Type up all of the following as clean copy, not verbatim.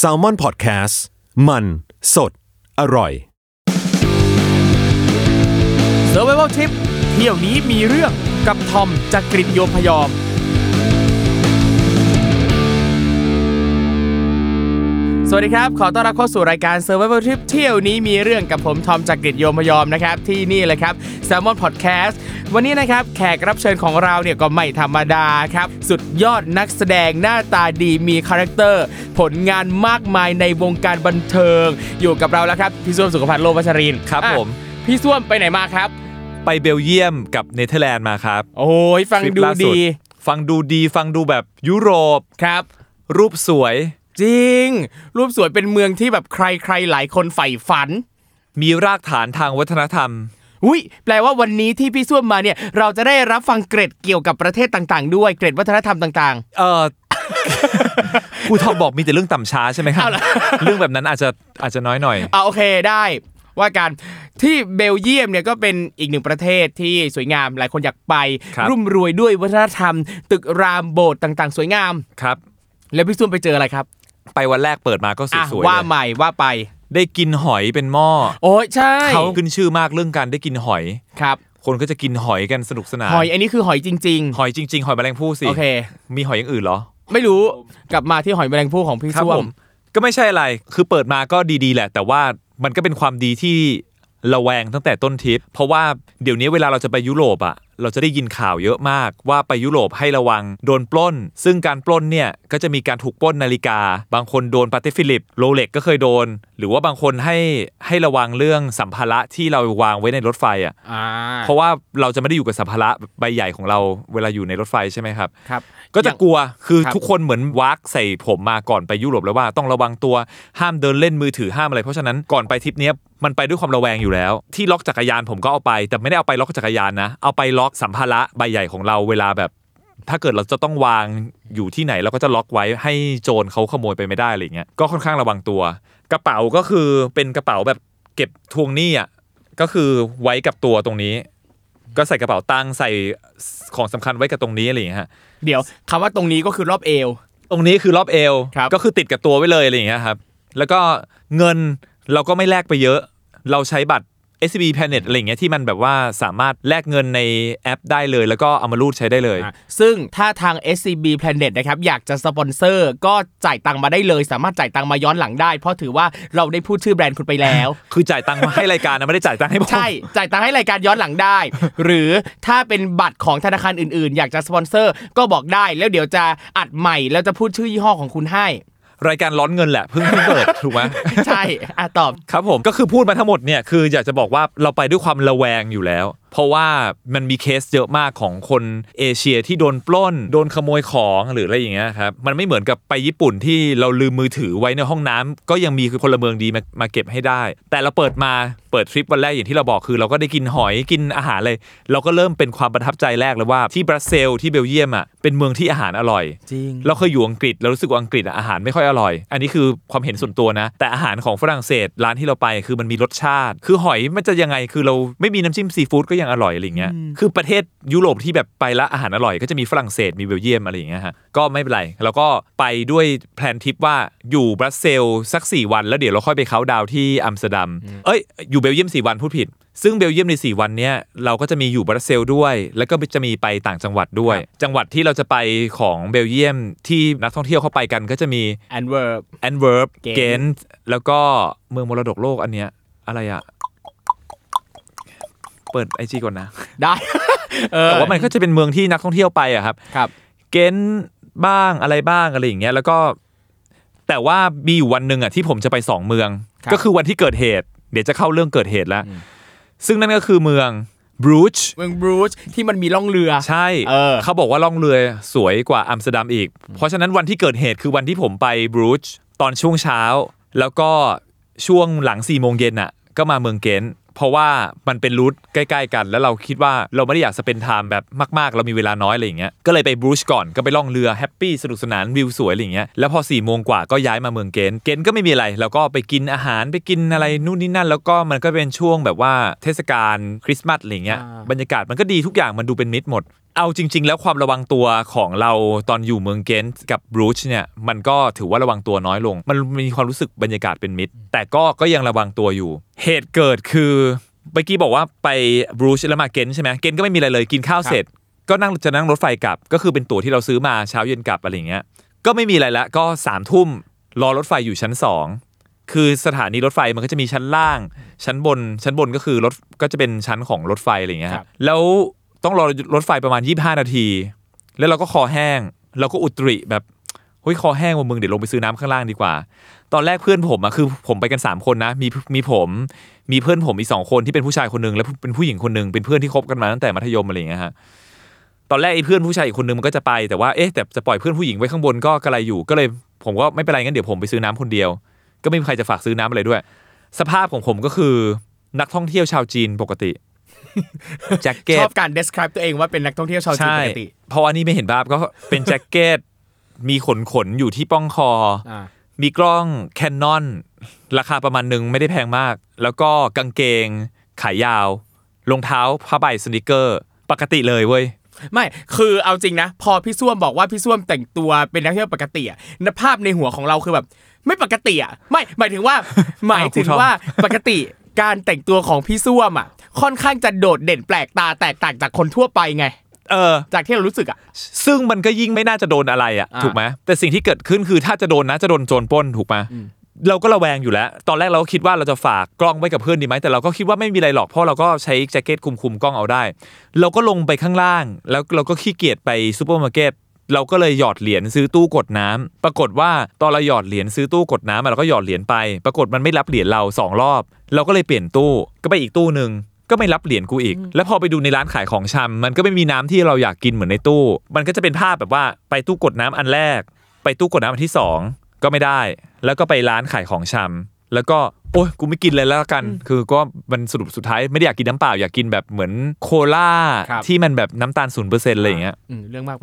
Salmon Podcast มันสดอร่อย Survival Trip เที่ยวนี้มีเรื่องกับทอมจากกริฑโยมพยอมสวัสดีครับขอต้อนรับเข้าสู่รายการ Survival Trip เที่ยวนี้มีเรื่องกับผมทอมจากกริฑโยมพยอมนะครับที่นี่เลยครับ Salmon Podcast วันนี้นะครับแขกรับเชิญของเราเนี่ยก็ไม่ธรรมดาครับสุดยอดนักแสดงหน้าตาดีมีคาแรคเตอร์ผลงานมากมายในวงการบันเทิงอยู่กับเราแล้วครับพี่ส้วมสุขพันธ์โลภัชรินทร์ครับผมพี่ส้วมไปไหนมาครับไปเบลเยียมกับเนเธอร์แลนด์มาครับโอ้ยฟังดูดีฟังดูแบบยุโรปครับรูปสวยจริงรูปสวยเป็นเมืองที่แบบใครๆหลายคนใฝ่ฝันมีรากฐานทางวัฒนธรรมอุ๊ยแปลว่าวันนี้ที่พี่ส้วมมาเนี่ยเราจะได้รับฟังเกร็ดเกี่ยวกับประเทศต่างๆด้วยเกร็ดวัฒนธรรมต่างๆผู้ทอมบอกมีแต่เรื่องต่ำช้าใช่ไหมครับเรื่องแบบนั้นอาจจะน้อยหน่อยโอเคได้ว่ากันที่เบลเยียมเนี่ยก็เป็นอีกหนึ่งประเทศที่สวยงามหลายคนอยากไปรุ่มรวยด้วยวัฒนธรรมตึกรามโบสถ์ต่างๆสวยงามครับแล้วพี่ส้วมไปเจออะไรครับไปวันแรกเปิดมาก็สวยๆเลยว่าใหม่ว่าไปได้กินหอยเป็นหม้อโอ้ใช่เขาขึ้นชื่อมากเรื่องการได้กินหอยครับคนก็จะกินหอยกันสนุกสนานหอยอันนี้คือหอยจริงๆหอยจริงๆหอยแมลงภู่สิโอเคมีหอยอย่างอื่นเหรอไม่รู้กลับมาที่หอยแมลงภู่ของพี่ส้วมก็ไม่ใช่อะไรคือเปิดมาก็ดีๆแหละแต่ว่ามันก็เป็นความดีที่ระแวงตั้งแต่ต้นทริปเพราะว่าเดี๋ยวนี้เวลาเราจะไปยุโรปอ่ะเราจะได้ยินข่าวเยอะมากว่าไปยุโรปให้ระวังโดนปล้นซึ่งการปล้นเนี่ยก็จะมีการถูกปล้นนาฬิกาบางคนโดนปาเตฟิลิปโรเล็กก็เคยโดนหรือว่าบางคนให้ระวังเรื่องสัมภาระที่เราวางไว้ในรถไฟอ่ะเพราะว่าเราจะไม่ได้อยู่กับสัมภาระใบใหญ่ของเราเวลาอยู่ในรถไฟใช่ไหมครับครับก็จะกลัวคือทุกคนเหมือนวักใส่ผมมาก่อนไปยุโรปแล้วว่าต้องระวังตัวห้ามเดินเล่นมือถือห้ามอะไรเพราะฉะนั้นก่อนไปทริปเนี้ยมันไปด้วยความระแวงอยู่แล้วที่ล็อกจักรยานผมก็เอาไปแต่ไม่ได้เอาไปล็อกจักรยานนะเอาไปล็อกสัมภาระใบใหญ่ของเราเวลาแบบถ้าเกิดเราจะต้องวางอยู่ที่ไหนเราก็จะล็อกไว้ให้โจรเขาขโมยไปไม่ได้อะไรเงี้ยก็ค่อนข้างระวังตัวกระเป๋าก็คือเป็นกระเป๋าแบบเก็บทวงหนี้อ่ะก็คือไว้กับตัวตรงนี้ก็ใส่กระเป๋าตังค์ใส่ของสำคัญไว้กับตรงนี้อะไรอย่างเงี้ยเดี๋ยวคำว่าตรงนี้ก็คือรอบเอวตรงนี้คือรอบเอวก็คือติดกับตัวไว้เลยอะไรอย่างเงี้ยครับแล้วก็เงินเราก็ไม่แลกไปเยอะเราใช้บัตร SCB Planet อะไรอย่างเงี้ยที่มันแบบว่าสามารถแลกเงินในแอปได้เลยแล้วก็เอามารูดใช้ได้เลยซึ่งถ้าทาง SCB Planet นะครับอยากจะสปอนเซอร์ก็จ่ายตังค์มาได้เลยสามารถจ่ายตังค์มาย้อนหลังได้เพราะถือว่าเราได้พูดชื่อแบรนด์คุณไปแล้ว คือจ่ายตังค์มาให้รายการนะไม่ได้จ่ายตังค์ให้ผมใช่จ่ายตังค์ให้รายการย้อนหลังได้ หรือถ้าเป็นบัตรของธนาคารอื่นๆอยากจะสปอนเซอร์ก็บอกได้แล้วเดี๋ยวจะอัดใหม่แล้วจะพูดชื่อยี่ห้อของคุณให้รายการร้อนเงินแหละเพิ่งเปิดถูกไหมใช่ตอบครับผมก็คือพูดมาทั้งหมดเนี่ยคืออยากจะบอกว่าเราไปด้วยความระแวงอยู่แล้วเพราะว่ามันมีเคสเยอะมากของคนเอเชียที่โดนปล้นโดนขโมยของหรืออะไรอย่างเงี้ยครับมันไม่เหมือนกับไปญี่ปุ่นที่เราลืมมือถือไว้ในห้องน้ำก็ยังมีคือพลเมืองดีมาเก็บให้ได้แต่เราเปิดทริปวันแรกอย่างที่เราบอกคือเราก็ได้กินหอยกินอาหารเลยเราก็เริ่มเป็นความประทับใจแรกเลยว่าที่บรัสเซลที่เบลเยียมอ่ะเป็นเมืองที่อาหารอร่อยจริงเราเคยอยู่อังกฤษเรารู้สึกว่าอังกฤษอาหารไม่ค่อยอร่อยอันนี้คือความเห็นส่วนตัวนะแต่อาหารของฝรั่งเศสร้านที่เราไปคือมันมีรสชาติคือหอยมันจะยังไงคือเราไม่มีน้ำจิ้มซีฟู้ดก็ยังอร่อยอะไรเงี้ยคือประเทศยุโรปที่แบบไปละอาหารอร่อยก็จะมีฝรั่งเศสมีเบลเยียมอะไรอย่างเงี้ยฮะก็ไม่เป็นไรแล้วก็ไปด้วยแพลนทริปว่าอยู่บรัสเซลสัก4วันแล้วเดี๋ยวเราค่อยไปเค้าดาวที่อัมสเตอร์ดัมอยู่เบลเยียม4วันพูดผิดซึ่งเบลเยียมใน4วันเนี้ยเราก็จะมีอยู่บรัสเซลด้วยแล้วก็จะมีไปต่างจังหวัดด้วยจังหวัดที่เราจะไปของเบลเยียมที่นักท่องเที่ยวเข้าไปกันก็จะมีแอนเวิร์ปเกนต์แล้วก็เมืองมรดกโลกอันเนี้ยอะไรอ่ะเปิด IG ก่อนนะได้แต่ว่ามันก็จะเป็นเมืองที่นักท่องเที่ยวไปอะครับครับเกนต์บ้างอะไรบ้างอะไรอย่างเงี้ยแล้วก็แต่ว่ามีอยู่วันนึงอะที่ผมจะไป2เมืองก็คือวันที่เกิดเหตุเดี๋ยวจะเข้าเรื่องเกิดเหตุแล้วซึ่งนั่นก็คือเมืองบรูจที่มันมีล่องเรือใช่เขาบอกว่าล่องเรือสวยกว่าอัมสเตอร์ดัมอีกเพราะฉะนั้นวันที่เกิดเหตุคือวันที่ผมไปบรูจตอนช่วงเช้าแล้วก็ช่วงหลัง 4:00 นน่ะก็มาเมืองเกนต์เพราะว่ามันเป็นรูทใกล้ๆกันแล้วเราคิดว่าเราไม่ได้อยากสเปนไทม์แบบมากๆเรามีเวลาน้อยอะไรอย่างเงี้ยก็เลยไปบรูจก่อนก็ไปล่องเรือแฮปปี้สนุกสนานวิวสวยอะไรอย่างเงี้ยแล้วพอ 4:00 นกว่าก็ย้ายมาเมืองเกนต์ก็ไม่มีอะไรแล้วก็ไปกินอาหารไปกินอะไรนู่นนี่นั่นแล้วก็มันก็เป็นช่วงแบบว่าเทศกาลคริสต์มาสอะไรอย่างเงี้ยบรรยากาศมันก็ดีทุกอย่างมันดูเป็นมิตรหมด เอาจริงๆแล้วความระวังตัวของเราตอนอยู่เมืองเกนส์กับบรูจเนี่ยมันก็ถือว่าระวังตัวน้อยลงมันมีความรู้สึกบรรยากาศเป็นมิตรแต่ก็ยังระวังตัวอยู่เหตุเกิดคือเมื่อกี้บอกว่าไปบรูจแล้วมาเกนส์ใช่ไหมเกนส์ก็ไม่มีอะไรเลยกินข้าวเสร็จก็จะนั่งรถไฟกลับก็คือเป็นตั๋วที่เราซื้อมาเช้าเย็นกลับอะไรอย่างเงี้ยก็ไม่มีอะไรละก็สามทุ่มรอรถไฟอยู่ชั้นสองคือสถานีรถไฟมันก็จะมีชั้นล่างชั้นบนก็คือรถก็จะเป็นชั้นของรถไฟอะไรอย่างเงี้ยแล้วต้องรอรถไฟประมาณ25นาทีแล้วเราก็คอแห้งเราก็อุตริแบบเฮ้ยคอแห้งว่ะมึงเดี๋ยวลงไปซื้อน้ำข้างล่างดีกว่าตอนแรกเพื่อนผมอะคือผมไปกัน3คนนะมีผมมีเพื่อนผมอีก2คนที่เป็นผู้ชายคนนึงและเป็นผู้หญิงคนนึงเป็นเพื่อนที่คบกันมาตั้งแต่มัธยมอะไรอย่างเงี้ยฮะตอนแรกไอ้เพื่อนผู้ชายอีกคนนึงมันก็จะไปแต่ว่าเอ๊ะแต่จะปล่อยเพื่อนผู้หญิงไว้ข้างบนก็กระไรอยู่ก็เลยผมก็ไม่เป็นไรงั้นเดี๋ยวผมไปซื้อน้ำคนเดียวก็ไม่มีใครจะฝากซื้อน้ำอะไรด้วยสภาพของผมก็คือนักท่องเที่ยวชาวจีนปกติแจ็คเก็ตชอบการ describe ตัวเองว่าเป็นนักท่องเที่ยวชาวจีนปกติเพราะอันนี้ไม่เห็นภาพก็เป็นแจ็คเก็ตมีขนอยู่ที่ป้องคอมีกล้อง Canon ราคาประมาณนึงไม่ได้แพงมากแล้วก็กางเกงขายาวรองเท้าผ้าใบสนิเกอร์ปกติเลยเว้ยไม่คือเอาจริงนะพอพี่ส้วมบอกว่าพี่ส้วมแต่งตัวเป็นนักท่องเที่ยวปกติอ่ะภาพในหัวของเราคือแบบไม่ปกติอ่ะไม่หมายถึงว่าปกติการแต่งตัวของพี่ส้วมอ่ะค่อนข้างจะโดดเด่นแปลกตาแตกต่างจากคนทั่วไปไงจากที่เรารู้สึกอ่ะซึ่งมันก็ยิ่งไม่น่าจะโดนอะไรอ่ะถูกไหมแต่สิ่งที่เกิดขึ้นคือถ้าจะโดนนะจะโดนโจรปล้นถูกไหมเราก็ระแวงอยู่แล้วตอนแรกเราก็คิดว่าเราจะฝากกล้องไว้กับเพื่อนดีไหมแต่เราก็คิดว่าไม่มีอะไรหรอกเพราะเราก็ใช้แจ็คเก็ตคุมกล้องเอาได้เราก็ลงไปข้างล่างแล้วเราก็ขี้เกียจไปซูเปอร์มาร์เก็ตเราก็เลยหยอดเหรียญซื้อตู้กดน้ำปรากฏว่าตอนเราหยอดเหรียญซื้อตู้กดน้ำเราก็หยอดเหรียญไปปรากฏมันไม่รับเหรียญเรา2รอบเราก็เลยเปลี่ยนตู้ก็ไปอีกตู้นึงก็ไม่รับเหรียญกูอีกแล้วพอไปดูในร้านขายของชำมันก็ไม่มีน้ำที่เราอยากกินเหมือนในตู้มันก็จะเป็นภาพแบบว่าไปตู้กดน้ำอันแรกไปตู้กดน้ำอันที่2ก็ไม่ได้แล้วก็ไปร้านขายของชำแล้วก็โอ๊ยกูไม่กินเลยแล้วกันคือก็มันสรุปสุดท้ายไม่ได้อยากกินน้ำเปล่าอยากกินแบบเหมือนโคลาที่มันแบบน้ำตาล 0% อะไรอย่างเงี้ยเรื่องมากเข้าไ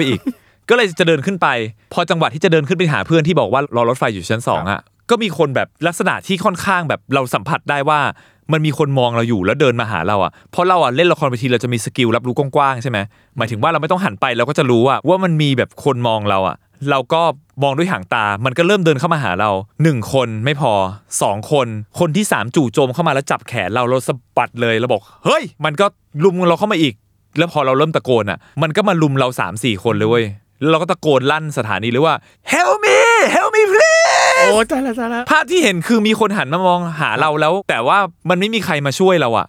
ปอีก ก็เลยจะเดินขึ้นไปพอจังหวะที่จะเดินขึ้นไปหาเพื่อนที่บอกว่ารอรถไฟอยู่ชั้น2อ่ะก็มีคนแบบลักษณะที่ค่อนข้างแบบเราสัมผัสได้ว่ามันมีคนมองเราอยู่แล้วเดินมาหาเราอ่ะเพราะเราอ่ะเล่นละครเวทีเราจะมีสกิลรับรู้กว้างๆใช่มั้ยหมายถึงว่าเราไม่ต้องหันไปเราก็จะรู้ว่ามันมีแบบคนมองเราอ่ะเราก็มองด้วยหางตามันก็เริ่มเดินเข้ามาหาเรา1คนไม่พอ2คนที่3จู่โจมเข้ามาแล้วจับแขนเราสะบัดเลยแล้วบอกเฮ้ยมันก็ลุมเราเข้ามาอีกแล้วพอเราเริ่มตะโกนอ่ะมันก็มาลุมเรา 3-4 คนเลยเว้ยแล้วเราก็ตะโกนลั่นสถานีเลยว่า Help me please โอ้ตายละภาพที่เห็นคือมีคนหันมามองหาเราแล้วแต่ว่ามันไม่มีใครมาช่วยเราอ่ะ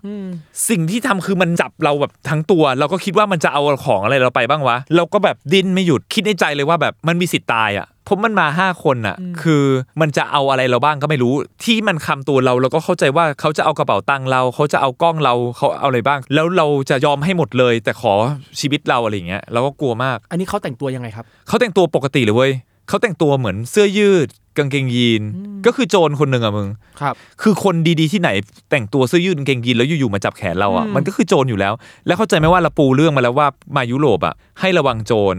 สิ่งที่ทำคือมันจับเราแบบทั้งตัวเราก็คิดว่ามันจะเอาของอะไรเราไปบ้างวะเราก็แบบดิ้นไม่หยุดคิดในใจเลยว่าแบบมันมีสิทธิ์ตายอ่ะเพราะมันมา5คนน่ะคือมันจะเอาอะไรเราบ้างก็ไม่รู้ที่มันคำตัวเราก็เข้าใจว่าเขาจะเอากระเป๋าตังค์เราเขาจะเอากล้องเราเขาเอาอะไรบ้างแล้วเราจะยอมให้หมดเลยแต่ขอชีวิตเราอะไรอย่างเงี้ยเราก็กลัวมากอันนี้เขาแต่งตัวยังไงครับเขาแต่งตัวปกติเลยเว้ยเขาแต่งตัวเหมือนเสื้อยืดกางเกงยีนก็คือโจรคนนึงอ่ะมึงครับคือคนดีๆที่ไหนแต่งตัวเสื้อยืดกางเกงยีนแล้วอยู่ๆมาจับแขนเราอ่ะมันก็คือโจรอยู่แล้วแล้วเข้าใจมั้ยว่าเราปูเรื่องมาแล้วว่ามายุโรปอ่ะให้ระวังโจร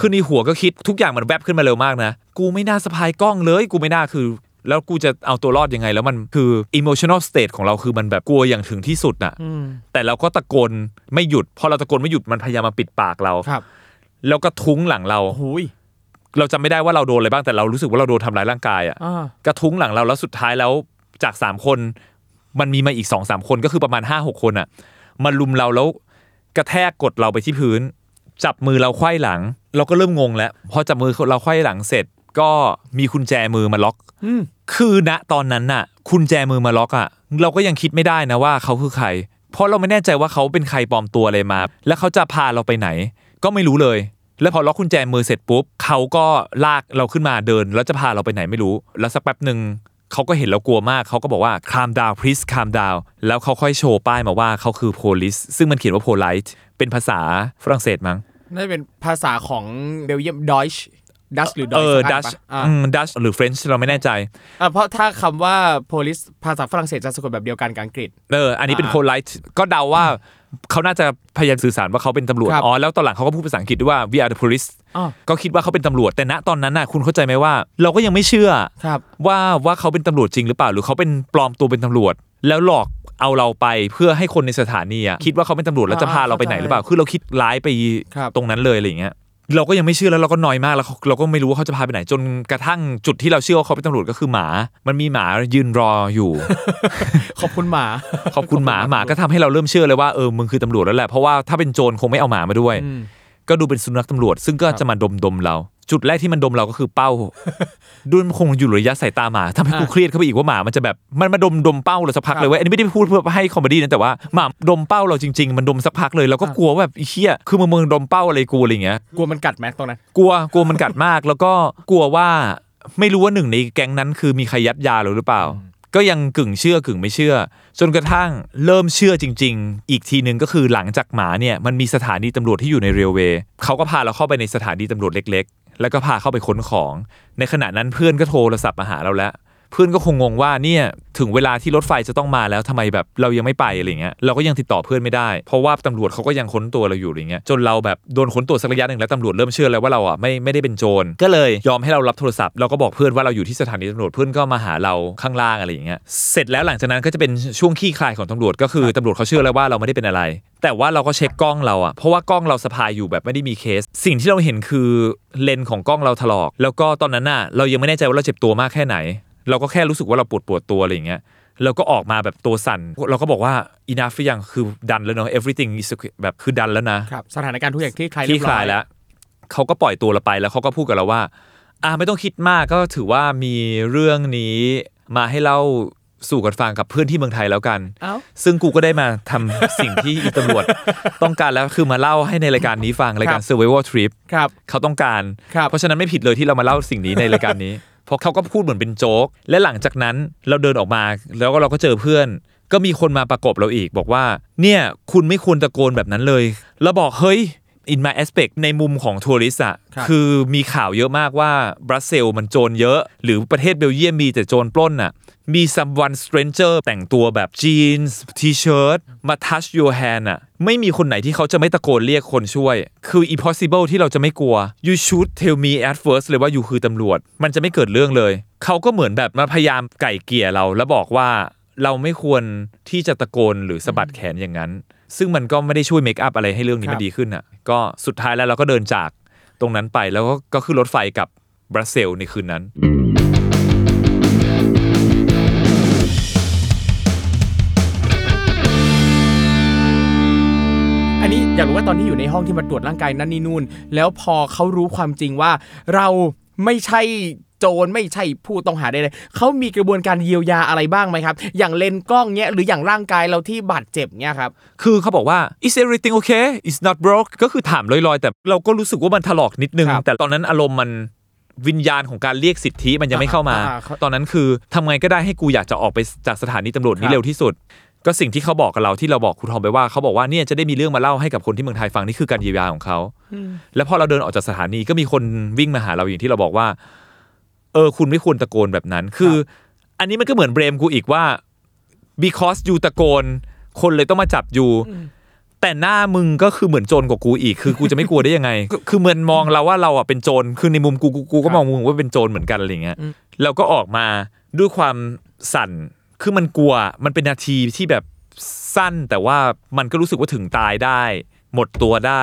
คือในหัวก็คิดทุกอย่างมันแวบขึ้นมาเร็วมากนะกูไม่น่าสะพายกล้องเลยกูไม่น่าคือแล้วกูจะเอาตัวรอดยังไงแล้วมันคือ emotional state ของเราคือมันแบบกลัวอย่างถึงที่สุดน่ะแต่เราก็ตะโกนไม่หยุดพอเราตะโกนไม่หยุดมันพยายามมาปิดปากเราครับแล้วก็ทุ้งหลังเราเราจำไม่ได้ว่าเราโดนอะไรบ้างแต่เรารู้สึกว่าเราโดนทำร้ายร่างกายอ่ะกระทุ้งหลังเราแล้วสุดท้ายแล้วจาก3คนมันมีมาอีก 2-3 คนก็คือประมาณ 5-6 คนอ่ะมาลุมเราแล้วกระแทกกดเราไปที่พื้นจับมือเราไขว้หลังเราก็เริ่มงงแล้วพอจับมือเราไขว้หลังเสร็จก็มีกุญแจมือมาล็อกคือณตอนนั้นน่ะกุญแจมือมาล็อกอ่ะเราก็ยังคิดไม่ได้นะว่าเขาคือใครเพราะเราไม่แน่ใจว่าเขาเป็นใครปลอมตัวอะไรมาแล้วเขาจะพาเราไปไหนก็ไม่รู้เลยแล้วพอล็อกกุญแจมือเสร็จปุ๊บเขาก็ลากเราขึ้นมาเดินแล้วจะพาเราไปไหนไม่รู้แล้วสักแป๊บนึงเขาก็เห็นเรากลัวมากเขาก็บอกว่า calm down please calm down แล้วเขาค่อยโชว์ป้ายมาว่าเขาคือ police ซึ่งมันเขียนว่า polite เป็นภาษาฝรั่งเศสมั้งน่าจะเป็นภาษาของเบลเยียม Dutch หรือ Dutch หรือ French เราไม่แน่ใจเพราะถ้าคำว่า police ภาษาฝรั่งเศสจะสะกดแบบเดียวกันกับอังกฤษอันนี้เป็น polite ก็เดาว่าเขาน่าจะพยายามสื่อสารว่าเขาเป็นตำรวจอ๋อแล้วตอนหลังเขาก็พูดภาษาอังกฤษด้วยว่า we are the police ก็คิดว่าเขาเป็นตำรวจแต่ณตอนนั้นน่ะคุณเข้าใจไหมว่าเราก็ยังไม่เชื่อว่าเขาเป็นตำรวจจริงหรือเปล่าหรือเขาเป็นปลอมตัวเป็นตำรวจ แล้วหลอกเอาเราไปเพื่อให้คนในสถานีอ่ะคิดว่าเขาเป็นตำรวจแล้วจะพาเราไปไหนหรือเปล่าคือเราคิดร้ายไปตรงนั้นเลยอะไรอย่างเงี้ยเราก็ยังไม่เชื่อแล้วเราก็นอยมากแล้วเราก็ไม่รู้ว่าเขาจะพาไปไหนจนกระทั่งจุดที่เราเชื่อว่าเขาเป็นตำรวจก็คือหมามันมีหมายืนรออยู่ ขอบคุณหมา ขอบคุณหมา หมาก็ทำให้เราเริ่มเชื่อเลยว่าเออมึงคือตำรวจแล้วแหละเพราะว่าถ้าเป็นโจรคงไม่เอาหมามาด้วยก็ดูเป็นสุนัขตำรวจซึ่งก็จะมาดมเราจุดแรกที่มันดมเราก็คือเป้าดุนคงอยู่ระยะสายตาหมาทำให้กูเครียดเข้าไปอีกว่าหมามันจะแบบมันมาดมเป้าเราสักพักเลยเว้ยอันนี้ไม่ได้พูดเพื่อให้คอมเมดี้นะแต่ว่าหมาดมเป้าเราจริงๆมันดมสักพักเลยเราก็กลัวแบบไอ้เหี้ยคือมึงดมเป้าอะไรกูอะไรอย่างเงี้ยกลัวมันกัดแม็กตรงนั้นกลัวมันกัดมากแล้วก็กลัวว่าไม่รู้ว่าหนึ่งในแก๊งนั้นคือมีใครยัดยาหรือเปล่าก็ยังกึ่งเชื่อกึ่งไม่เชื่อจนกระทั่งเริ่มเชื่อจริงๆอีกทีนึงก็คือหลังจากหมาเนี่ยมันมีสถานีตำรวจที่อยู่ในเรลเวย์เขาก็พาเราเข้าไปในสถานีตำรวจเล็กๆแล้วก็พาเข้าไปค้นของในขณะนั้นเพื่อนก็โทรศัพท์มาหาเราแล้วเพื่อนก็คงงงว่าเนี่ยถึงเวลาที่รถไฟจะต้องมาแล้วทำไมแบบเรายังไม่ไปอะไรเงี้ยเราก็ยังติดต่อเพื่อนไม่ได้เพราะว่าตำรวจเขาก็ยังค้นตัวเราอยู่อะไรเงี้ยจนเราแบบโดนค้นตัวสักระยะหนึ่งแล้วตำรวจเริ่มเชื่อแล้วว่าเราอ่ะไม่ได้เป็นโจรก็เลยยอมให้เรารับโทรศัพท์เราก็บอกเพื่อนว่าเราอยู่ที่สถานีตำรวจเพื่อนก็มาหาเราข้างล่างอะไรอย่างเงี้ยเสร็จแล้วหลังจากนั้นก็จะเป็นช่วงขี้คลายของตำรวจก็คือตำรวจเขาเชื่อแล้วว่าเราไม่ได้เป็นอะไรแต่ว่าเราก็เช็คกล้องเราอ่ะเพราะว่ากล้องเราสะพายอยู่แบบไม่ได้มีเคสสิ่งที่เราเห็นคือเลนส์ของกล้องเราถลอกแล้วก็ตอนนั้นน่ะเรายังไม่แน่ใจว่าเราเจ็บตัวมากแค่ไหนเราก็แค่รู้สึกว่าเราปวดตัวอะไรอย่างเงี้ยเราก็ออกมาแบบตัวสั่นเราก็บอกว่า enough ยังคือดันแล้วเนาะ everything is แบบคือดันแล้วนะครับสถานการณ์ทุกอย่างที่คลายแล้วเขาก็ปล่อยตัวเราไปแล้วเขาก็พูดกับเราว่าไม่ต้องคิดมากก็ถือว่ามีเรื่องนี้มาให้เล่าสู่กันฟังกับเพื่อนที่เมืองไทยแล้วกันซึ่งกูก็ได้มาทำสิ่งที่ตำรวจต้องการแล้วคือมาเล่าให้ในรายการนี้ฟังรายการ Survival Trip เขาต้องการเพราะฉะนั้นไม่ผิดเลยที่เรามาเล่าสิ่งนี้ในรายการนี้เพราะเขาก็พูดเหมือนเป็นโจ๊กและหลังจากนั้นเราเดินออกมาแล้วก็เราก็เจอเพื่อนก็มีคนมาประกบเราอีกบอกว่าเนี่ยคุณไม่ควรตะโกนแบบนั้นเลยแล้วบอกเฮ้ย in my aspect ในมุมของทัวริสต์อ่ะคือมีข่าวเยอะมากว่าบรัสเซลมันโจรเยอะหรือประเทศเบลเยียมมีแต่โจรปล้นอ่ะมี someone stranger แต่งตัวแบบจีนส์ทีเชิ้ตมา touch your hand อ่ะไม่มีคนไหนที่เขาจะไม่ตะโกนเรียกคนช่วยคือ impossible ที่เราจะไม่กลัว you should tell me at first เลยว่า you คือตำรวจมันจะไม่เกิดเรื่องเลยเขาก็เหมือนแบบมาพยายามไก่เกลี่ยเราแล้วบอกว่าเราไม่ควรที่จะตะโกนหรือสะบัดแขนอย่างนั้นซึ่งมันก็ไม่ได้ช่วยเมคอัพอะไรให้เรื่องนี้มันดีขึ้นอ่ะก็สุดท้ายแล้วเราก็เดินจากตรงนั้นไปแล้วก็ขึ้นรถไฟกับบรัสเซลส์ในคืนนั้นอยากรู้ว่าตอนที่อยู่ในห้องที่มาตรวจร่างกายนั่นนี่นู่นแล้วพอเขารู้ความจริงว่าเราไม่ใช่โจรไม่ใช่ผู้ต้องหาใดๆเขามีกระบวนการเยียวยาอะไรบ้างไหมครับอย่างเลนส์กล้องเนี้ยหรืออย่างร่างกายเราที่บาดเจ็บเนี้ยครับคือเขาบอกว่า is everything okay is not broke ก็คือถามลอยๆแต่เราก็รู้สึกว่ามันถลอกนิดนึงแต่ตอนนั้นอารมณ์มันวิญญาณของการเรียกสิทธิมันยังไม่เข้ามาตอนนั้นคือทำไงก็ได้ให้กูอยากจะออกไปจากสถานีตำรวจนี้เร็วที่สุดก็สิ่งที่เขาบอกกับเราที่เราบอกครูทอมไปว่าเขาบอกว่าเนี่ยจะได้มีเรื่องมาเล่าให้กับคนที่เมืองไทยฟังนี่คือการเยียวยาของเขาแล้วพอเราเดินออกจากสถานีก็มีคนวิ่งมาหาเราอย่างที่เราบอกว่าคุณไม่ควรตะโกนแบบนั้นคืออันนี้มันก็เหมือนเบรมกูอีกว่า because you ตะโกนคนเลยต้องมาจับอยู่แต่หน้ามึงก็คือเหมือนโจรกว่ากูอีกคือกูจะไม่กลัวได้ยังไง คือเหมือนมองเราว่าเราอ่ะเป็นโจรคือในมุมกูก็มองมึงว่าเป็นโจรเหมือนกันอะไรเงี้ยเราก็ออกมาด้วยความสั่นคือมันกลัวมันเป็นนาทีที่แบบสั้นแต่ว่ามันก็รู้สึกว่าถึงตายได้หมดตัวได้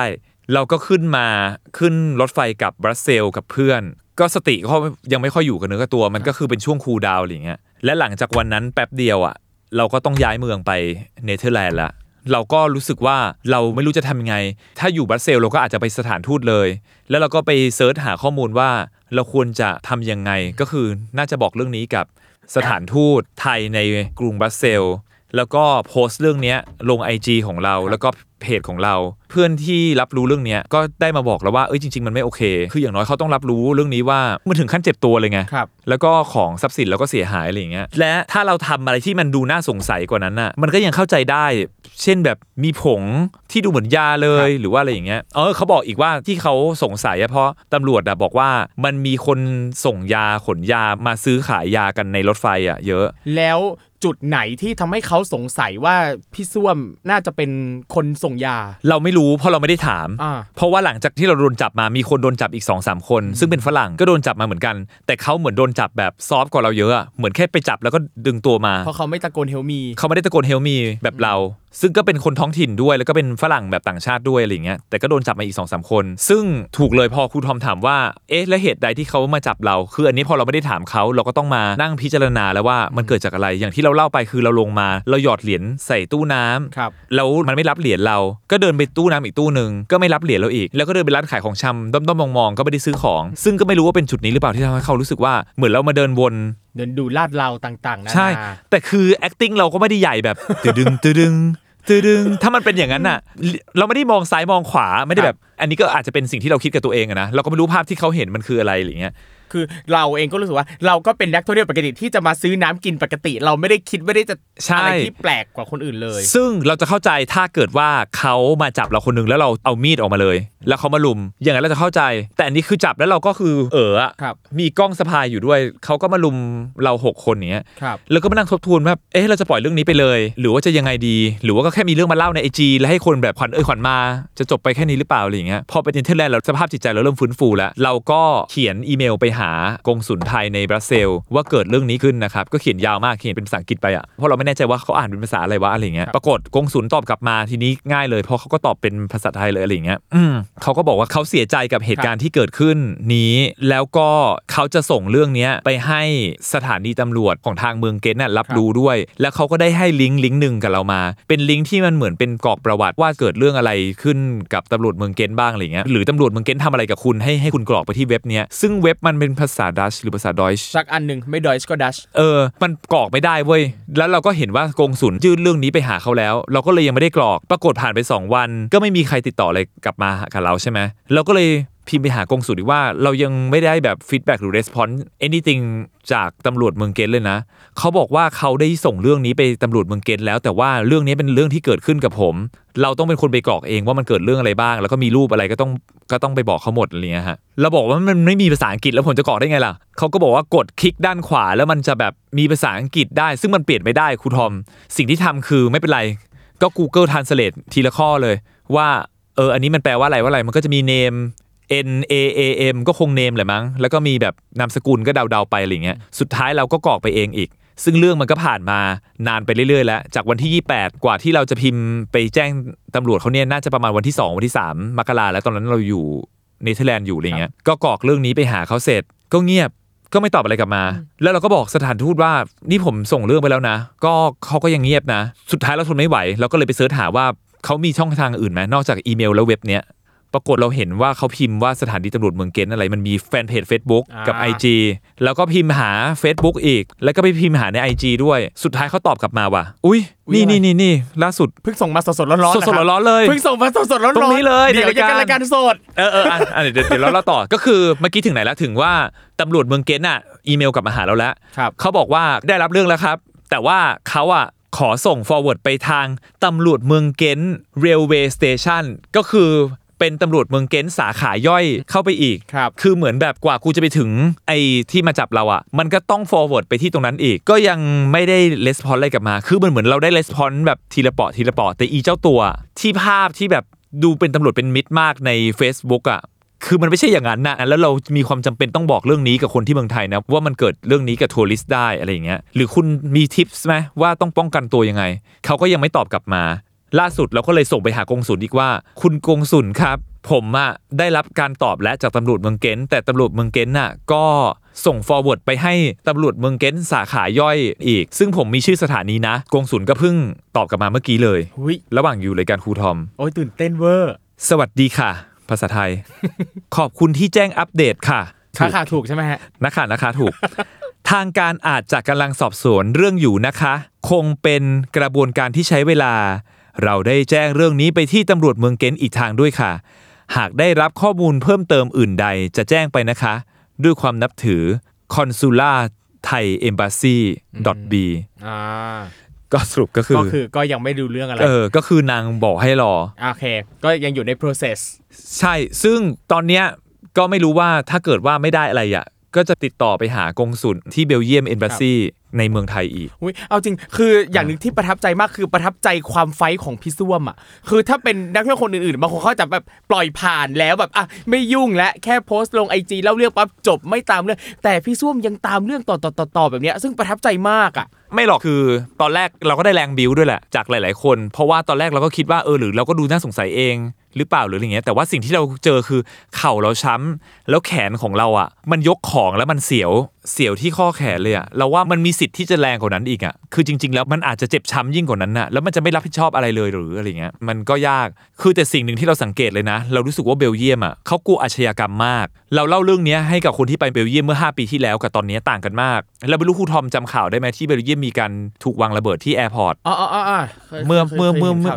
เราก็ขึ้นรถไฟกับบรัสเซลส์กับเพื่อนก็สติก็ยังไม่ค่อยอยู่กับเนื้อกับตัวมันก็คือเป็นช่วงคูลดาวน์อะไรอย่างเงี้ยและหลังจากวันนั้นแป๊บเดียวอ่ะเราก็ต้องย้ายเมืองไปเนเธอร์แลนด์ละเราก็รู้สึกว่าเราไม่รู้จะทำยังไงถ้าอยู่บรัสเซลส์เราก็อาจจะไปสถานทูตเลยแล้วเราก็ไปเสิร์ชหาข้อมูลว่าเราควรจะทำยังไงก็คือน่าจะบอกเรื่องนี้กับสถานทูตไทยในกรุงบรัสเซลส์แล้วก็โพสต์เรื่องนี้ลง IG ของเราแล้วก็เพจของเราเพื่อนที่รับรู้เรื่องนี้ก็ได้มาบอกแล้วว่าเอ้ยจริงๆมันไม่โอเคคืออย่างน้อยเขาต้องรับรู้เรื่องนี้ว่ามันถึงขั้นเจ็บตัวเลยไงแล้วก็ของทรัพย์สินแล้วก็เสียหายอะไรอย่างเงี้ยและถ้าเราทำอะไรที่มันดูน่าสงสัยกว่านั้นน่ะมันก็ยังเข้าใจได้เช่นแบบมีผงที่ดูเหมือนยาเลยหรือว่าอะไรอย่างเงี้ยเขาบอกอีกว่าที่เขาสงสัยเพราะตำรวจอ่ะบอกว่ามันมีคนส่งยาขนยามาซื้อขายยากันในรถไฟอ่ะเยอะแล้วจุดไหนที่ทำให้เขาสงสัยว่าพี่ส้วมน่าจะเป็นคนส่งยาเราไม่รู้ รู้เพราะเราไม่ได้ถามเพราะว่าหลังจากที่เราโดนจับมามีคนโดนจับอีก 2-3 คนซึ่งเป็นฝรั่งก็โดนจับมาเหมือนกันแต่เขาเหมือนโดนจับแบบซอฟต์กว่าเราเยอะเหมือนแค่ไปจับแล้วก็ดึงตัวมาเพราะเขาไม่ตะโกนเฮลมีเขาไม่ได้ตะโกนเฮลมีแบบเราซึ่งก็เป็นคนท้องถิ่นด้วยแล้วก็เป็นฝรั่งแบบต่างชาติด้วยอะไรเงี้ยแต่ก็โดนจับมาอีก 2-3 คนซึ่งถูกเลยพอครูทอมถามว่าเอ๊ะแล้วเหตุใดที่เขามาจับเราคืออันนี้พอเราไม่ได้ถามเขาเราก็ต้องมานั่งพิจารณาแล้วว่ามันเกิดจากอะไรอย่างที่เราเล่าไปคือเราลงมาเราหยอดเหรียญใส่ตู้น้ำแล้วมันไม่รับเหรียญเราก็เดินไปตู้น้ำอีกตู้นึงก็ไม่รับเหรียญเราอีกแล้วก็เดินไปร้านขายของชำด้อมๆมองๆก็ไม่ได้ซื้อของซึ่งก็ไม่รู้ว่าเป็นจุดนี้หรือเปล่าที่ทำให้เขารู้สึกว่าเหมือนเรามาเดินวนเดินดูลาดเราต่างๆนะใช่แต่คือ acting เราก็ไม่ได้ใหญ่แบบตึดึงถ้ามันเป็นอย่างนั้นน่ะเราไม่ได้มองซ้ายมองขวาไม่ได้แบบอันนี้ก็อาจจะเป็นสิ่งที่เราคิดกับตัวเองอะนะเราก็ไม่รู้ภาพที่เขาเห็นมันคืออะไรอย่างเงี้ยคือเราเองก็รู้สึกว่าเราก็เป็นนักท่องเที่ยวปกติที่จะมาซื้อน้ำกินปกติเราไม่ได้คิดไม่ได้จะอะไรที่แปลกกว่าคนอื่นเลยซึ่งเราจะเข้าใจถ้าเกิดว่าเขามาจับเราคนนึงแล้วเราเอามีดออกมาเลยแล้วเขามาลุมอย่างนั้นเราจะเข้าใจแต่อันนี้คือจับแล้วเราก็คือมีกล้องสะพายอยู่ด้วยเขาก็มาลุมเรา6คนอย่างเงี้ยแล้วก็มานั่งทบทวนว่าเอ๊ะเราจะปล่อยเรื่องนี้ไปเลยหรือว่าจะยังไงดีหรือว่าก็แค่มีเรื่องมาเล่าใน IG แล้วให้คนแบบขวัญมาจะจบไปแค่นี้หรือเปล่าอะไรอย่างเงี้ยพอไปเทนแลนด์แล้วสภาพจิตใจเราเริ่มฟื้นฟูแล้วเราก็เขียนอีเมลไปหากงสุลไทยในบราซิลว่าเกิดเรื่องนี้ขึ้นนะครับก็เขียนยาวมากเขียนเป็นภาษาอังกฤษไปเพราะเราไม่แน่ใจว่าเขาอ่านเป็นภาษาอะไรวะอะไรเงี้ยปรากฏกงสุลตอบกลับมาทีนี้ง่ายเลยเพราะเขาก็ตอบเป็นภาษาไทยเลยอะไรเงี้ยเขาก็บอกว่าเขาเสียใจกับเหตุการณ์ที่เกิดขึ้นนี้แล้วก็เขาจะส่งเรื่องนี้ไปให้สถานีตำรวจของทางเมืองเกตน่ะรับรู้ด้วยแล้วเขาก็ได้ให้ลิงก์นึงกับเรามาเป็นลิงก์ที่มันเหมือนเป็นกรอกประวัติว่าเกิดเรื่องอะไรขึ้นกับตำรวจเมืองเกตบ้างอะไรเงี้ยหรือตำรวจเมืองเกตทำอะไรกับคุณให้คุณกรอกไปที่เว็บนี้ซึ่งเว็บมันเป็นภาษาดัชหรือภาษาดอยช์สักอันนึงไม่ดอยช์ก็ดัชมันกรอกไม่ได้เว้ยแล้วเราก็เห็นว่ากงสุลยื่นเรื่องนี้ไปหาเขาแล้วเราก็เลยยังไม่ได้กรอกปรากฏผ่านไป2วันก็ไม่มีใครติดต่ออะไรกลับมากับเราใช่ไหมเราก็เลยพิมพ์ไปหากงสุลอีกว่าเรายังไม่ได้แบบฟีดแบ็กหรือ response anything จากตำรวจเมืองเกตเลยนะเขาบอกว่าเขาได้ส่งเรื่องนี้ไปตำรวจเมืองเกตแล้วแต่ว่าเรื่องนี้เป็นเรื่องที่เกิดขึ้นกับผมเราต้องเป็นคนไปกรอกเองว่ามันเกิดเรื่องอะไรบ้างแล้วก็มีรูปอะไรก็ต้องไปบอกเขาหมดอะไรเงี้ยฮะเราบอกว่ามันไม่มีภาษาอังกฤษแล้วผมจะกรอกได้ไงล่ะเขาก็บอกว่ากดคลิกด้านขวาแล้วมันจะแบบมีภาษาอังกฤษได้ซึ่งมันเปลี่ยนไม่ได้ครูทอมสิ่งที่ทำคือไม่เป็นไรก็ Google Translate ทีละข้อเลยว่าอันนี้มันแปลว่าอะไรมันก็จะมี name NAAM ก็คงเนมแหละมั้งแล้วก็มีแบบนามสกุลก็เดาๆไปอะไรเงี้ยสุดท้ายเราก็กรอกไปเองอีกซึ่งเรื่องมันก็ผ่านมานานไปเรื่อยๆแล้วจากวันที่28กว่าที่เราจะพิมพ์ไปแจ้งตำรวจเขาเนี่ยน่าจะประมาณวันที่2วันที่3มกราแล้วตอนนั้นเราอยู่เนเธอร์แลนด์อยู่อะไรเงี้ยก็กรอกเรื่องนี้ไปหาเขาเสร็จก็เงียบก็ไม่ตอบอะไรกลับมาแล้วเราก็บอกสถานทูตว่านี่ผมส่งเรื่องไปแล้วนะก็เขาก็ยังเงียบนะสุดท้ายเราทนไม่ไหวเราก็เลยไปเสิร์ชหาว่าเขามีช่องทางอื่นไหมนอกจากอีเมลและเว็บเนี้ยปรากฏเราเห็นว่าเขาพิมพ์ว่าสถานีตำรวจเมืองเกตอะไรมันมีแฟนเพจ Facebook กับ IG แล้วก็พิมพ์หา Facebook อีกแล้วก็ไปพิมพ์หาใน IG ด้วยสุดท้ายเขาตอบกลับมาว่าอุ๊ยนี่ล่าสุดเพิ่งส่งมาสดๆร้อนๆเลยเพิ่งส่งมาสดๆร้อนๆตรงนี้เลยเดี๋ยวจะรายการสดเดี๋ยวเราต่อก็คือเมื่อกี้ถึงไหนแล้วถึงว่าตำรวจเมืองเกตน่ะอีเมลกลับมาหาเราแล้วเขาบอกว่าได้รับเรื่องแล้วครับแต่ว่าเขาอ่ะขอส่ง forward ไปทางตำรวจเมืองเกต Railway Station ก็คือเป็นตำรวจเมืองเกนสาขาย่อยเข้าไปอีกคือเหมือนแบบกว่ากูจะไปถึงไอ้ที่มาจับเราอ่ะมันก็ต้อง forward ไปที่ตรงนั้นอีกก็ยังไม่ได้ response อะไรกลับมาคือมันเหมือนเราได้ response แบบทีละเปาะแต่อีเจ้าตัวที่ภาพที่แบบดูเป็นตำรวจเป็นมิตรมากใน Facebook อ่ะคือมันไม่ใช่อย่างนั้นนะแล้วเรามีความจำเป็นต้องบอกเรื่องนี้กับคนที่เมืองไทยนะว่ามันเกิดเรื่องนี้กับทัวริสต์ได้อะไรอย่างเงี้ยหรือคุณมีทิปส์ไหมว่าต้องป้องกันตัวยังไงเขาก็ยังไม่ตอบกลับมาล่าสุดเราก็เลยส่งไปหากงสุลอีกว่าคุณกงสุลครับผมอะได้รับการตอบและจากตำรวจเมืองเกนแต่ตำรวจเมืองเกนน่ะก็ส่ง forward ไปให้ตำรวจเมืองเกนสาขาย่อยอีกซึ่งผมมีชื่อสถานีนะกงสุลก็เพิ่งตอบกลับมาเมื่อกี้เลยระหว่างอยู่รายการครูทอมโอ้ยตื่นเต้นเวอร์สวัสดีค่ะภาษาไทย ขอบคุณที่แจ้งอัปเดตค่ะราคาถูกใช่ไหมฮะราคาถูก ทางการอาจจะกำลังสอบสวนเรื่องอยู่นะคะคงเป็นกระบวนการที่ใช้เวลาเราได้แจ้งเรื่องนี้ไปที่ตำรวจเมืองเกนอีกทางด้วยค่ะหากได้รับข้อมูลเพิ่มเติมอื่นใดจะแจ้งไปนะคะด้วยความนับถือ consular.thai.embassy.b ก็สรุปก็คือก็ยังไม่ดูเรื่องอะไรก็คือนางบอกให้รอโอเคก็ยังอยู่ใน process ใช่ซึ่งตอนเนี้ยก็ไม่รู้ว่าถ้าเกิดว่าไม่ได้อะไรอ่ะ ก็จะติดต่อไปหากงสุลที่เบลเยียมเอมบาสซีในเมืองไทยอีกอุ้ยเอาจริงคืออย่างนึงที่ประทับใจมากคือประทับใจความไฟท์ของพี่ส้วมอ่ะคือถ้าเป็นนักเที่ยวคนอื่นๆบางคนเขาจะแบบปล่อยผ่านแล้วแบบอ่ะไม่ยุ่งแล้วแค่โพสต์ลง IG เล่าเรื่องปั๊บจบไม่ตามเรื่องแต่พี่ส้วมยังตามเรื่องต่อแบบเนี้ยซึ่งประทับใจมากอ่ะไม่หรอกคือตอนแรกเราก็ได้แรงบิ้วด้วยแหละจากหลายๆคนเพราะว่าตอนแรกเราก็คิดว่าหรือเราก็ดูน่าสงสัยเองหรือเปล่าหรืออะไรเงี้ยแต่ว่าสิ่งที่เราเจอคือเข่าเราช้ำแล้วแขนของเราอ่ะมันยกของแล้วมันเสียวที่ข้อแขนเลยอ่ะเราว่ามันมีสิทธิ์ที่จะแรงกว่านั้นอีกอ่ะคือจริงๆแล้วมันอาจจะเจ็บช้ำยิ่งกว่านั้นน่ะแล้วมันจะไม่รับผิดชอบอะไรเลยหรืออะไรเงี้ยมันก็ยากคือแต่สิ่งหนึ่งที่เราสังเกตเลยนะเรารู้สึกว่าเบลเยียมอ่ะเขากลัวอาชญากรรมมากเราเล่าเรื่องนี้ให้กับคนที่ไปเบลเยียมเมื่อ5ปีที่แล้วกับตอนนี้ต่างกันมากเราไม่รู้ครูทอมจำข่าวได้ไหมที่เบลเยียมมีการถูกวางระเบิดที่แอร์พอร์ตเ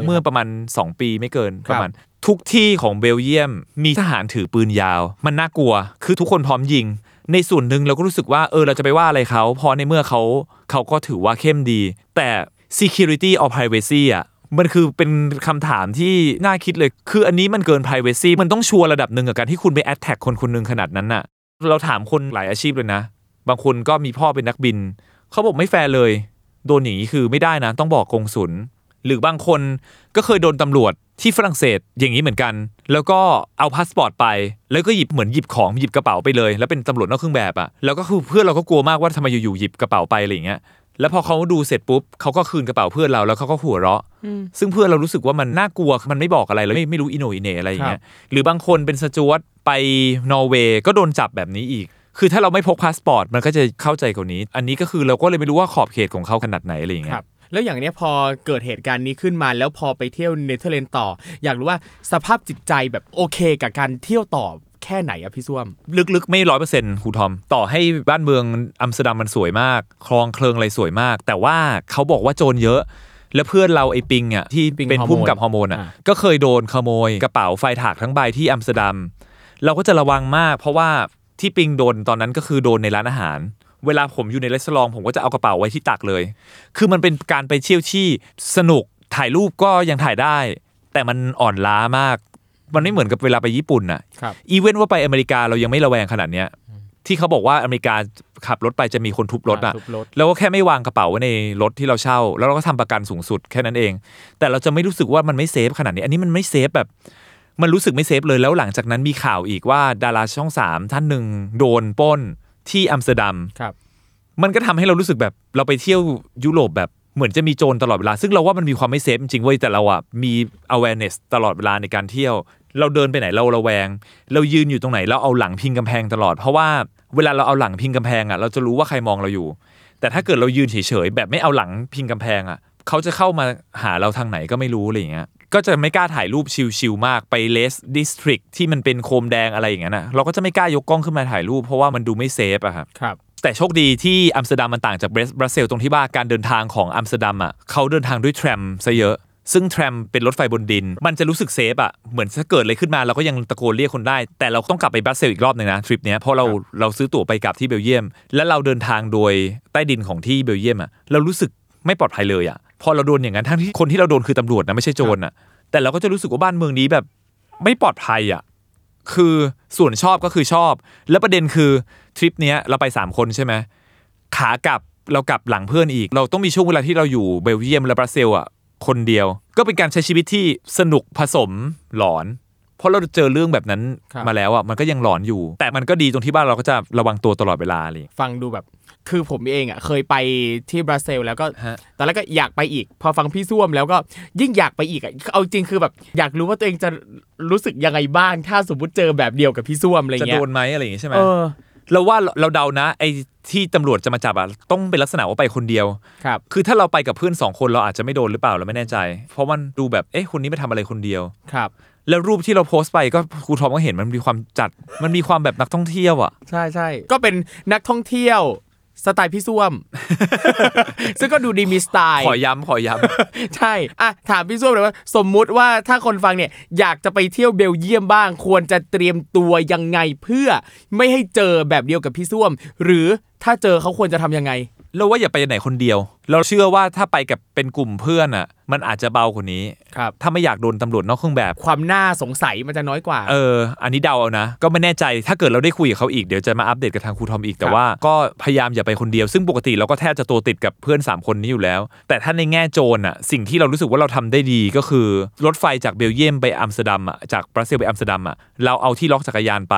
มื่อประมาณ2ปีไม่เกินประมาณทุกที่ของเบลเยียมมีทหารถือปืนยาวมันน่ากลัวคือทุกคนพร้อมยิงในส่วนหนึ่งเราก็รู้สึกว่าเราจะไปว่าอะไรเขาเพราะในเมื่อเขาก็ถือว่าเข้มดีแต่ security or privacy อ่ะมันคือเป็นคำถามที่น่าคิดเลยคืออันนี้มันเกิน privacy มันต้องชัวร์ระดับหนึ่งกับการที่คุณไป attack คนคนหนึ่งขนาดนั้นน่ะเราถามคนหลายอาชีพเลยนะบางคนก็มีพ่อเป็นนักบินเขาบอกไม่แฟร์เลยโดนอย่างนี้คือไม่ได้นะต้องบอกกงสุลหรือบางคนก็เคยโดนตำรวจที่ฝรั่งเศสอย่างนี้เหมือนกันแล้วก็เอาพาสปอร์ตไปแล้วก็หยิบของหยิบกระเป๋าไปเลยแล้วเป็นตำรวจนอกเครื่องแบบอ่ะแล้วก็คือเพื่อนเราก็กลัวมากว่าทำไมอยู่ๆหยิบกระเป๋าไปอะไรอย่างเงี้ยแล้วพอเขาดูเสร็จปุ๊บเขาก็คืนกระเป๋าเพื่อนเราแล้วเขาก็หัวเราะซึ่งเพื่อนเรารู้สึกว่ามันน่ากลัวมันไม่บอกอะไรเลยไม่รู้อินโนอินเนอะไรอย่างเงี้ยหรือบางคนเป็นสจวตไปนอร์เวย์ก็โดนจับแบบนี้อีกคือถ้าเราไม่พกพาสปอร์ตมันก็จะเข้าใจกว่านี้อันนี้ก็คือเราก็เลยไม่รู้ว่าขอบเขตของเขาขนาดไหนอะไรอย่างเงี้ยแล้วอย่างเนี้ยพอเกิดเหตุการณ์นี้ขึ้นมาแล้วพอไปเที่ยวเนเธอร์แลนด์ต่ออยากรู้ว่าสภาพจิตใจแบบโอเคกับการเที่ยวต่อแค่ไหนอะพี่ส้วมลึกๆไม่ 100% ครูทอมต่อให้บ้านเมืองอัมสเตอร์ดัมมันสวยมากคลองเคลิงอะไรสวยมากแต่ว่าเขาบอกว่าโจรเยอะแล้วเพื่อนเราไอ้ปิงอะที่เป็นผู้กับฮอร์โมนอะก็เคยโดนขโมยกระเป๋าไฟถากทั้งใบที่อัมสเตอร์ดัมเราก็จะระวังมากเพราะว่าที่ปิงโดนตอนนั้นก็คือโดนในร้านอาหารเวลาผมอยู่ในรีสอร์ทผมก็จะเอากระเป๋าไว้ที่ตักเลยคือมันเป็นการไปเที่ยวที่สนุกถ่ายรูปก็ยังถ่ายได้แต่มันอ่อนล้ามากมันไม่เหมือนกับเวลาไปญี่ปุ่นน่ะอีเวนต์ว่าไปอเมริกาเรายังไม่ระแวงขนาดเนี้ยที่เขาบอกว่าอเมริกาขับรถไปจะมีคนทุบรถอ่ะแล้วก็แค่ไม่วางกระเป๋าไว้ในรถที่เราเช่าแล้วเราก็ทำประกันสูงสุดแค่นั้นเองแต่เราจะไม่รู้สึกว่ามันไม่เซฟขนาดนี้อันนี้มันไม่เซฟแบบมันรู้สึกไม่เซฟเลยแล้วหลังจากนั้นมีข่าวอีกว่าดาราช่อง3ท่านนึงโดนปล้นที่อัมสเตอร์ดัมมันก็ทำให้เรารู้สึกแบบเราไปเที่ยวยุโรปแบบเหมือนจะมีโจรตลอดเวลาซึ่งเราว่ามันมีความไม่เซฟจริงเว้ยแต่เราอ่ะมี awareness ตลอดเวลาในการเที่ยวเราเดินไปไหนเราระแวงเรายืนอยู่ตรงไหนเราเอาหลังพิงกำแพงตลอดเพราะว่าเวลาเราเอาหลังพิงกำแพงอ่ะเราจะรู้ว่าใครมองเราอยู่แต่ถ้าเกิดเรายืนเฉยๆแบบไม่เอาหลังพิงกำแพงอ่ะเขาจะเข้ามาหาเราทางไหนก็ไม่รู้อะไรอย่างเงี้ยก็จะไม่กล้าถ่ายรูปชิลๆมากไปเลสดิสทริกที่มันเป็นโคมแดงอะไรอย่างเงี้ยนะเราก็จะไม่กล้ายกกล้องขึ้นมาถ่ายรูปเพราะว่ามันดูไม่เซฟอะครับแต่โชคดีที่อัมสเตอร์ดัมมันต่างจากบรัสเซลส์ตรงที่ว่าการเดินทางของอัมสเตอร์ดัมอะเขาเดินทางด้วยแทรมซะเยอะซึ่งแทรมเป็นรถไฟบนดินมันจะรู้สึกเซฟอะเหมือนถ้าเกิดอะไรขึ้นมาเราก็ยังตะโกนเรียกคนได้แต่เราต้องกลับไปบรัสเซลส์อีกรอบนึงนะทริปเนี้ยเพราะเราซื้อตั๋วไปกลับที่เบลเยียมและเราเดินทางโดยใต้ดินของที่เบลเยียมอะเรารู้สึกไม่ปลอดภัยเลยอะพอเราโดนอย่างนั้นทั้งที่คนที่เราโดนคือตำรวจนะไม่ใช่โจรนะแต่เราก็จะรู้สึกว่าบ้านเมืองนี้แบบไม่ปลอดภัยอ่ะคือส่วนชอบก็คือชอบแล้วประเด็นคือทริปเนี้ยเราไป3คนใช่ไหมขากลับเรากลับหลังเพื่อนอีกเราต้องมีช่วงเวลาที่เราอยู่เบลเยียมและบราซิลอ่ะคนเดียวก็เป็นการใช้ชีวิตที่สนุกผสมหลอนเพราะเราเจอเรื่องแบบนั้นมาแล้วอ่ะมันก็ยังหลอนอยู่แต่มันก็ดีตรงที่บ้านเราก็จะระวังตัวตลอดเวลาเลยฟังดูแบบคือผมเองอ่ะเคยไปที่บราซิลแล้วก็ตอนแรกก็อยากไปอีกพอฟังพี่ส้วมแล้วก็ยิ่งอยากไปอีกอ่ะเอาจริงคือแบบอยากรู้ว่าตัวเองจะรู้สึกยังไงบ้างถ้าสมมุติเจอแบบเดียวกับพี่ส้วมอะไรเงี้ยจะโดนไหมอะไรอย่างงี้ใช่มั้ยเราว่าเราเดานะไอ้ที่ตำรวจจะมาจับอ่ะต้องเป็นลักษณะว่าไปคนเดียวครับคือถ้าเราไปกับเพื่อน2คนเราอาจจะไม่โดนหรือเปล่าเราไม่แน่ใจเพราะมันดูแบบเอ๊ะคนนี้ไปทำอะไรคนเดียวครับแล้วรูปที่เราโพสต์ไปก็ครูทอมก็เห็นมันมีความจัดมันมีความแบบนักท่องเที่ยวอ่ะใช่ๆก็เป็นนักท่องเที่ยวสไตล์พี่ส้วมซึ่งก็ดูดีมีสไตล์ขอย้ำ ใช่อ่ะถามพี่ส้วมเลยว่าสมมุติว่าถ้าคนฟังเนี่ยอยากจะไปเที่ยวเบลเยียมบ้างควรจะเตรียมตัวยังไงเพื่อไม่ให้เจอแบบเดียวกับพี่ส้วมหรือถ้าเจอเขาควรจะทำยังไง เราว่าอย่าไปไหนคนเดียวเราเชื่อว่าถ้าไปกับเป็นกลุ่มเพื่อนอ่ะมันอาจจะเบากว่านี้ครับถ้าไม่อยากโดนตำรวจนอกเครื่องแบบความน่าสงสัยมันจะน้อยกว่าอันนี้เดาเอานะก็ไม่แน่ใจถ้าเกิดเราได้คุยกับเขาอีกเดี๋ยวจะมาอัปเดตกับทางครูทอมอีกแต่ว่าก็พยายามอย่าไปคนเดียวซึ่งปกติเราก็แทบจะตัวติดกับเพื่อน3คนนี้อยู่แล้วแต่ถ้าในแง่โจรอ่ะสิ่งที่เรารู้สึกว่าเราทำได้ดีก็คือรถไฟจากเบลเยียมไปอัมสเตอร์ดัมอ่ะจากบรัสเซลส์ไปอัมสเตอร์ดัมอ่ะเราเอาที่ล็อกจักรยานไป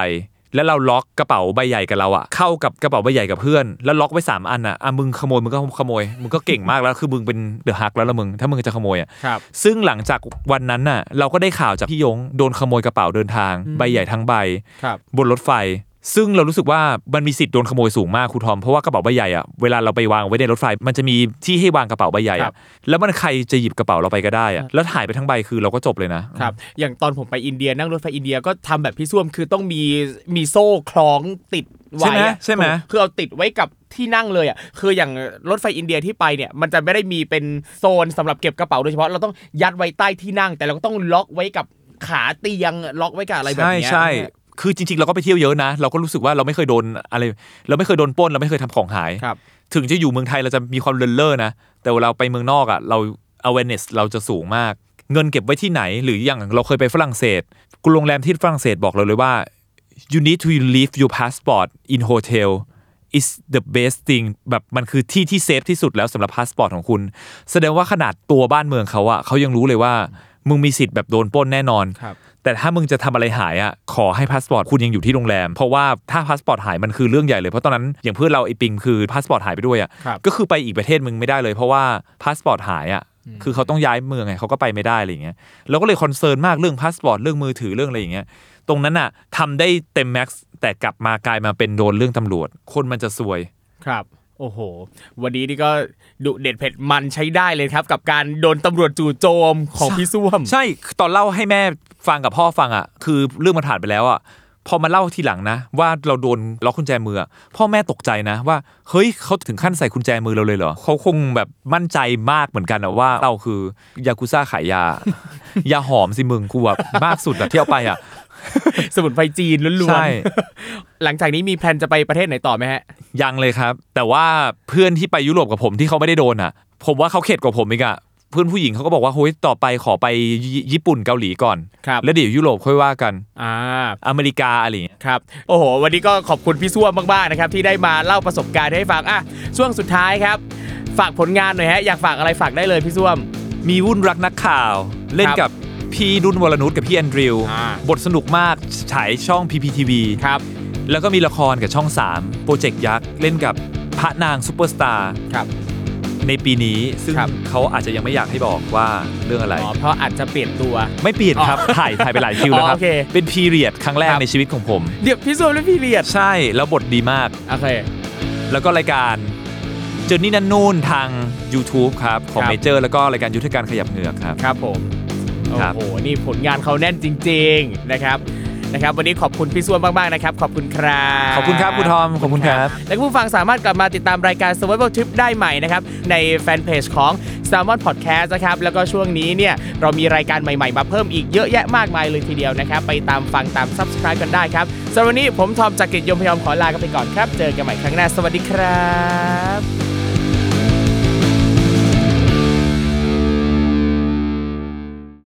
แล้วเราล็อกกระเป๋าใบใหญ่กับเราอะเข้ากับกระเป๋าใบใหญ่กับเพื่อนแล้วล็อกไว้3อันอะมึงขโมยมึงก็ขโมยมึงก็เก่งมากแล้วคือมึงเป็นเดอะฮักแล้วละมึงถ้ามึงจะขโมยอะซึ่งหลังจากวันนั้นน่ะเราก็ได้ข่าวจากพี่ยงโดนขโมยกระเป๋าเดินทางใบใหญ่ทั้งใบบนรถไฟซึ่งเรารู้สึกว่ามันมีสิทธิ์โดนขโมยสูงมากครูทอมเพราะว่ากระเป๋าใบใหญ่อะเวลาเราไปวางไว้ในรถไฟมันจะมีที่ให้วางกระเป๋าใบใหญ่อะแล้วมันใครจะหยิบกระเป๋าเราไปก็ได้อะแล้วหายไปทั้งใบคือเราก็จบเลยนะครับอย่างตอนผมไปอินเดียนั่งรถไฟอินเดียก็ทำแบบพี่ส้วมคือต้องมีโซ่คล้องติดไว้ใช่ไหมคือเอาติดไว้กับที่นั่งเลยอ่ะคืออย่างรถไฟอินเดียที่ไปเนี่ยมันจะไม่ได้มีเป็นโซนสำหรับเก็บกระเป๋าโดยเฉพาะเราต้องยัดไว้ใต้ที่นั่งแต่เราก็ต้องล็อกไว้กับขาเตียงล็อกไว้กับอะไรแบบนี้ใช่คือจริงๆเราก็ไปเที่ยวเยอะนะเราก็รู้สึกว่าเราไม่เคยโดนอะไรเราไม่เคยโดนปล้นเราไม่เคยทำของหายถึงจะอยู่เมืองไทยเราจะมีความเลินเล่อนะแต่เวลาไปเมืองนอกอ่ะเรา awareness เราจะสูงมากเงินเก็บไว้ที่ไหนหรืออย่างเราเคยไปฝรั่งเศสโรงแรมที่ฝรั่งเศสบอกเราเลยว่า you need to leave your passport in hotel is the best thing แบบมันคือที่ที่เซฟที่สุดแล้วสำหรับพาสปอร์ตของคุณแสดงว่าขนาดตัวบ้านเมืองเขาอ่ะเขายังรู้เลยว่ามึงมีสิทธิ์แบบโดนปล้นแน่นอนแต่ถ้ามึงจะทำอะไรหายอ่ะขอให้พาสปอร์ตคุณยังอยู่ที่โรงแรมเพราะว่าถ้าพาสปอร์ตหายมันคือเรื่องใหญ่เลยเพราะตอนนั้นอย่างเพื่อนเราไอ้ปิงคือพาสปอร์ตหายไปด้วยอ่ะก็คือไปอีกประเทศมึงไม่ได้เลยเพราะว่าพาสปอร์ตหายอ่ะคือเขาต้องย้ายเมืองไงเขาก็ไปไม่ได้อะไรอย่างเงี้ยเราก็เลยคอนเซิร์นมากเรื่องพาสปอร์ตเรื่องมือถือเรื่องอะไรอย่างเงี้ยตรงนั้นอ่ะทำได้เต็มแม็กซ์แต่กลับมากลายมาเป็นโดนเรื่องตำรวจคนมันจะซวยครับโอ้โหวันนี้นี่ก็ดุเด็ดเผ็ดมันใช้ได้เลยครับกับการโดนตำรวจจู่โจมของพี่ส้วมใช่ตอนเล่าให้แม่ฟังกับพ่อฟังอ่ะคือเรื่องมันผ่านไปแล้วอ่ะพอมาเล่าทีหลังนะว่าเราโดนล็อกกุญแจมือพ่อแม่ตกใจนะว่าเฮ้ยเขาถึงขั้นใส่กุญแจมือเราเลยเหรอเขาคงแบบมั่นใจมากเหมือนกันนะว่าเราคือยากุซ่าขายยา ยาหอมสิมึงกูแบบมากสุดอ่ะที่เอาไปอ่ะสมุนไพรจีนล้วนๆหลังจากนี้มีแพลนจะไปประเทศไหนต่อไหมฮะยังเลยครับแต่ว่าเพื่อนที่ไปยุโรปกับผมที่เขาไม่ได้โดนอ่ะผมว่าเขาเข็ดกว่าผมอีกอ่ะเพื่อนผู้หญิงเขาก็บอกว่าโหยต่อไปขอไปญี่ปุ่นเกาหลีก่อนแล้วเดี๋ยวยุโรปค่อยว่ากันอเมริกาอะไรอย่างเงี้ยครับโอ้โหวันนี้ก็ขอบคุณพี่ส้วมมากๆนะครับที่ได้มาเล่าประสบการณ์ให้ฟังอ่ะช่วงสุดท้ายครับฝากผลงานหน่อยฮะอยากฝากอะไรฝากได้เลยพี่ส้วมมีวุ่นรักนักข่าวเล่นกับพี่ดุลวรนุชกับพี่แอนดริวบทสนุกมากฉายช่อง PPTV ครับแล้วก็มีละครกับช่อง3โปรเจกต์ยักษ์เล่นกับพระนางซุปเปอร์สตาร์ครับในปีนี้ซึ่งเขาอาจจะยังไม่อยากให้บอกว่าเรื่องอะไรเพราะอาจจะเปลี่ยนตัวไม่เปลี่ยนครับถ่ายไปหลายคิวแล้วครับเป็นพีเรียดครั้งแรกในชีวิตของผมเดี๋ยวพี่ส้วมเล่นพีเรียดใช่แล้วบทดีมากโอเคแล้วก็รายการเจอนี่นั่นนู่นทาง YouTube ครับของเมเจอร์แล้วก็รายการยุทธการขยับเหงือกครับครับผมโอ้โหนี่ผลงานเขาแน่นจริงๆนะครับวันนี้ขอบคุณพี่ส้วมมากๆนะครับขอบคุณครับขอบคุณครับคุณทอมขอบคุณครับและผู้ฟังสามารถกลับมาติดตามรายการ Survival Trip ได้ใหม่นะครับในแฟนเพจของ Salmon Podcast นะครับแล้วก็ช่วงนี้เนี่ยเรามีรายการใหม่ๆมาเพิ่มอีกเยอะแยะมากมายเลยทีเดียวนะครับไปตามฟังตาม Subscribe กันได้ครับสำหรับวันนี้ผมทอมจากกิจยมพยอมขอลากันไปก่อนครับเจอกันใหม่ครั้งหน้าสวัสดีครับ